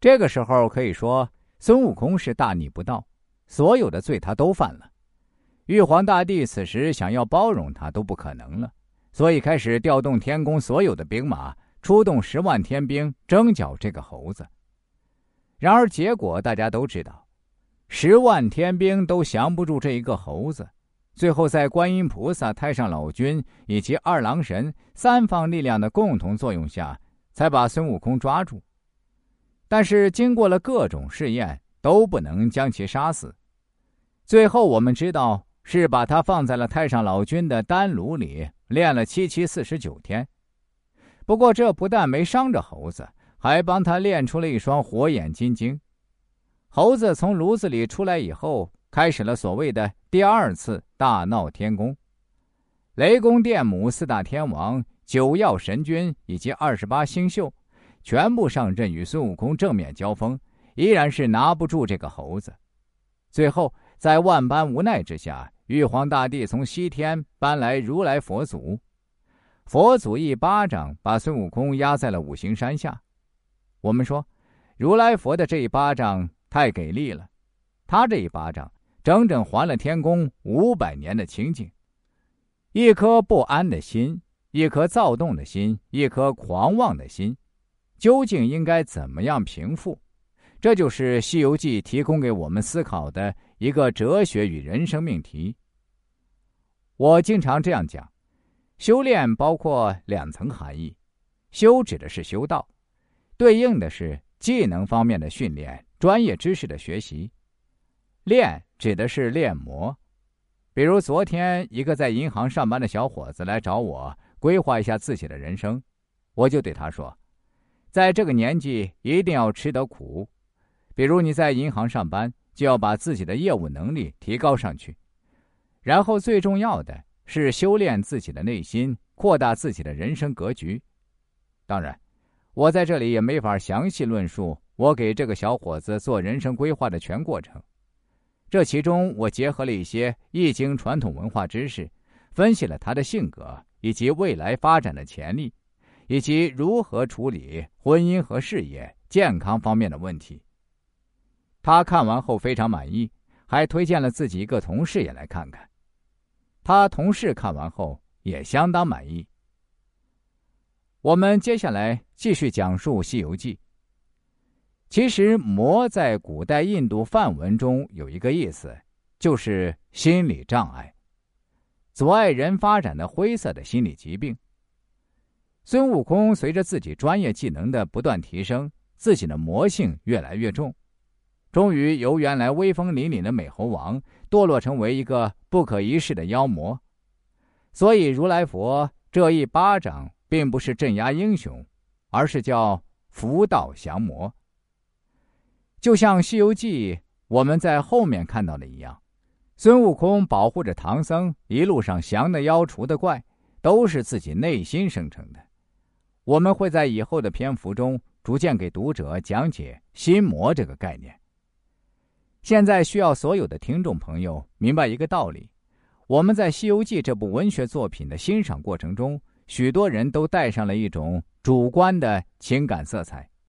这个时候可以说孙悟空是大逆不道，所有的罪他都犯了。玉皇大帝此时想要包容他都不可能了，所以开始调动天宫所有的兵马，出动10万天兵征剿这个猴子。然而结果大家都知道，10万天兵都降不住这一个猴子。最后在观音菩萨、太上老君以及二郎神三方力量的共同作用下，才把孙悟空抓住。但是经过了各种试验，都不能将其杀死。最后我们知道是把他放在了太上老君的丹炉里炼了749天。不过这不但没伤着猴子，还帮他炼出了一双火眼金睛。猴子从炉子里出来以后，开始了所谓的第二次大闹天宫。雷公电母、四大天王、9曜神君以及28星宿全部上阵与孙悟空正面交锋，依然是拿不住这个猴子。最后在万般无奈之下，玉皇大帝从西天搬来如来佛祖，佛祖一巴掌把孙悟空压在了五行山下。我们说如来佛的这一巴掌太给力了，他这一巴掌整整还了天宫500年的清净。一颗不安的心，一颗躁动的心，一颗狂妄的心，究竟应该怎么样平复？这就是《西游记》提供给我们思考的一个哲学与人生命题。我经常这样讲，修炼包括2层含义，修指的是修道，对应的是技能方面的训练、专业知识的学习；练指的是练魔。比如昨天一个在银行上班的小伙子来找我规划一下自己的人生，我就对他说，在这个年纪一定要吃得苦。比如你在银行上班，就要把自己的业务能力提高上去，然后最重要的是修炼自己的内心，扩大自己的人生格局。当然我在这里也没法详细论述我给这个小伙子做人生规划的全过程，这其中我结合了一些易经传统文化知识，分析了他的性格以及未来发展的潜力，以及如何处理婚姻和事业、健康方面的问题。他看完后非常满意，还推荐了自己一个同事也来看看。他同事看完后也相当满意。我们接下来继续讲述《西游记》。其实魔在古代印度梵文中有一个意思，就是心理障碍，阻碍人发展的灰色的心理疾病。孙悟空随着自己专业技能的不断提升，自己的魔性越来越重，终于由原来威风凛凛的美猴王堕落成为一个不可一世的妖魔。所以如来佛这一巴掌并不是镇压英雄，而是叫扶道降魔。就像《西游记》我们在后面看到的一样，孙悟空保护着唐僧一路上降的妖、除的怪，都是自己内心生成的。我们会在以后的篇幅中逐渐给读者讲解心魔这个概念。现在需要所有的听众朋友明白一个道理，我们在《西游记》这部文学作品的欣赏过程中，许多人都带上了一种主观的情感色彩。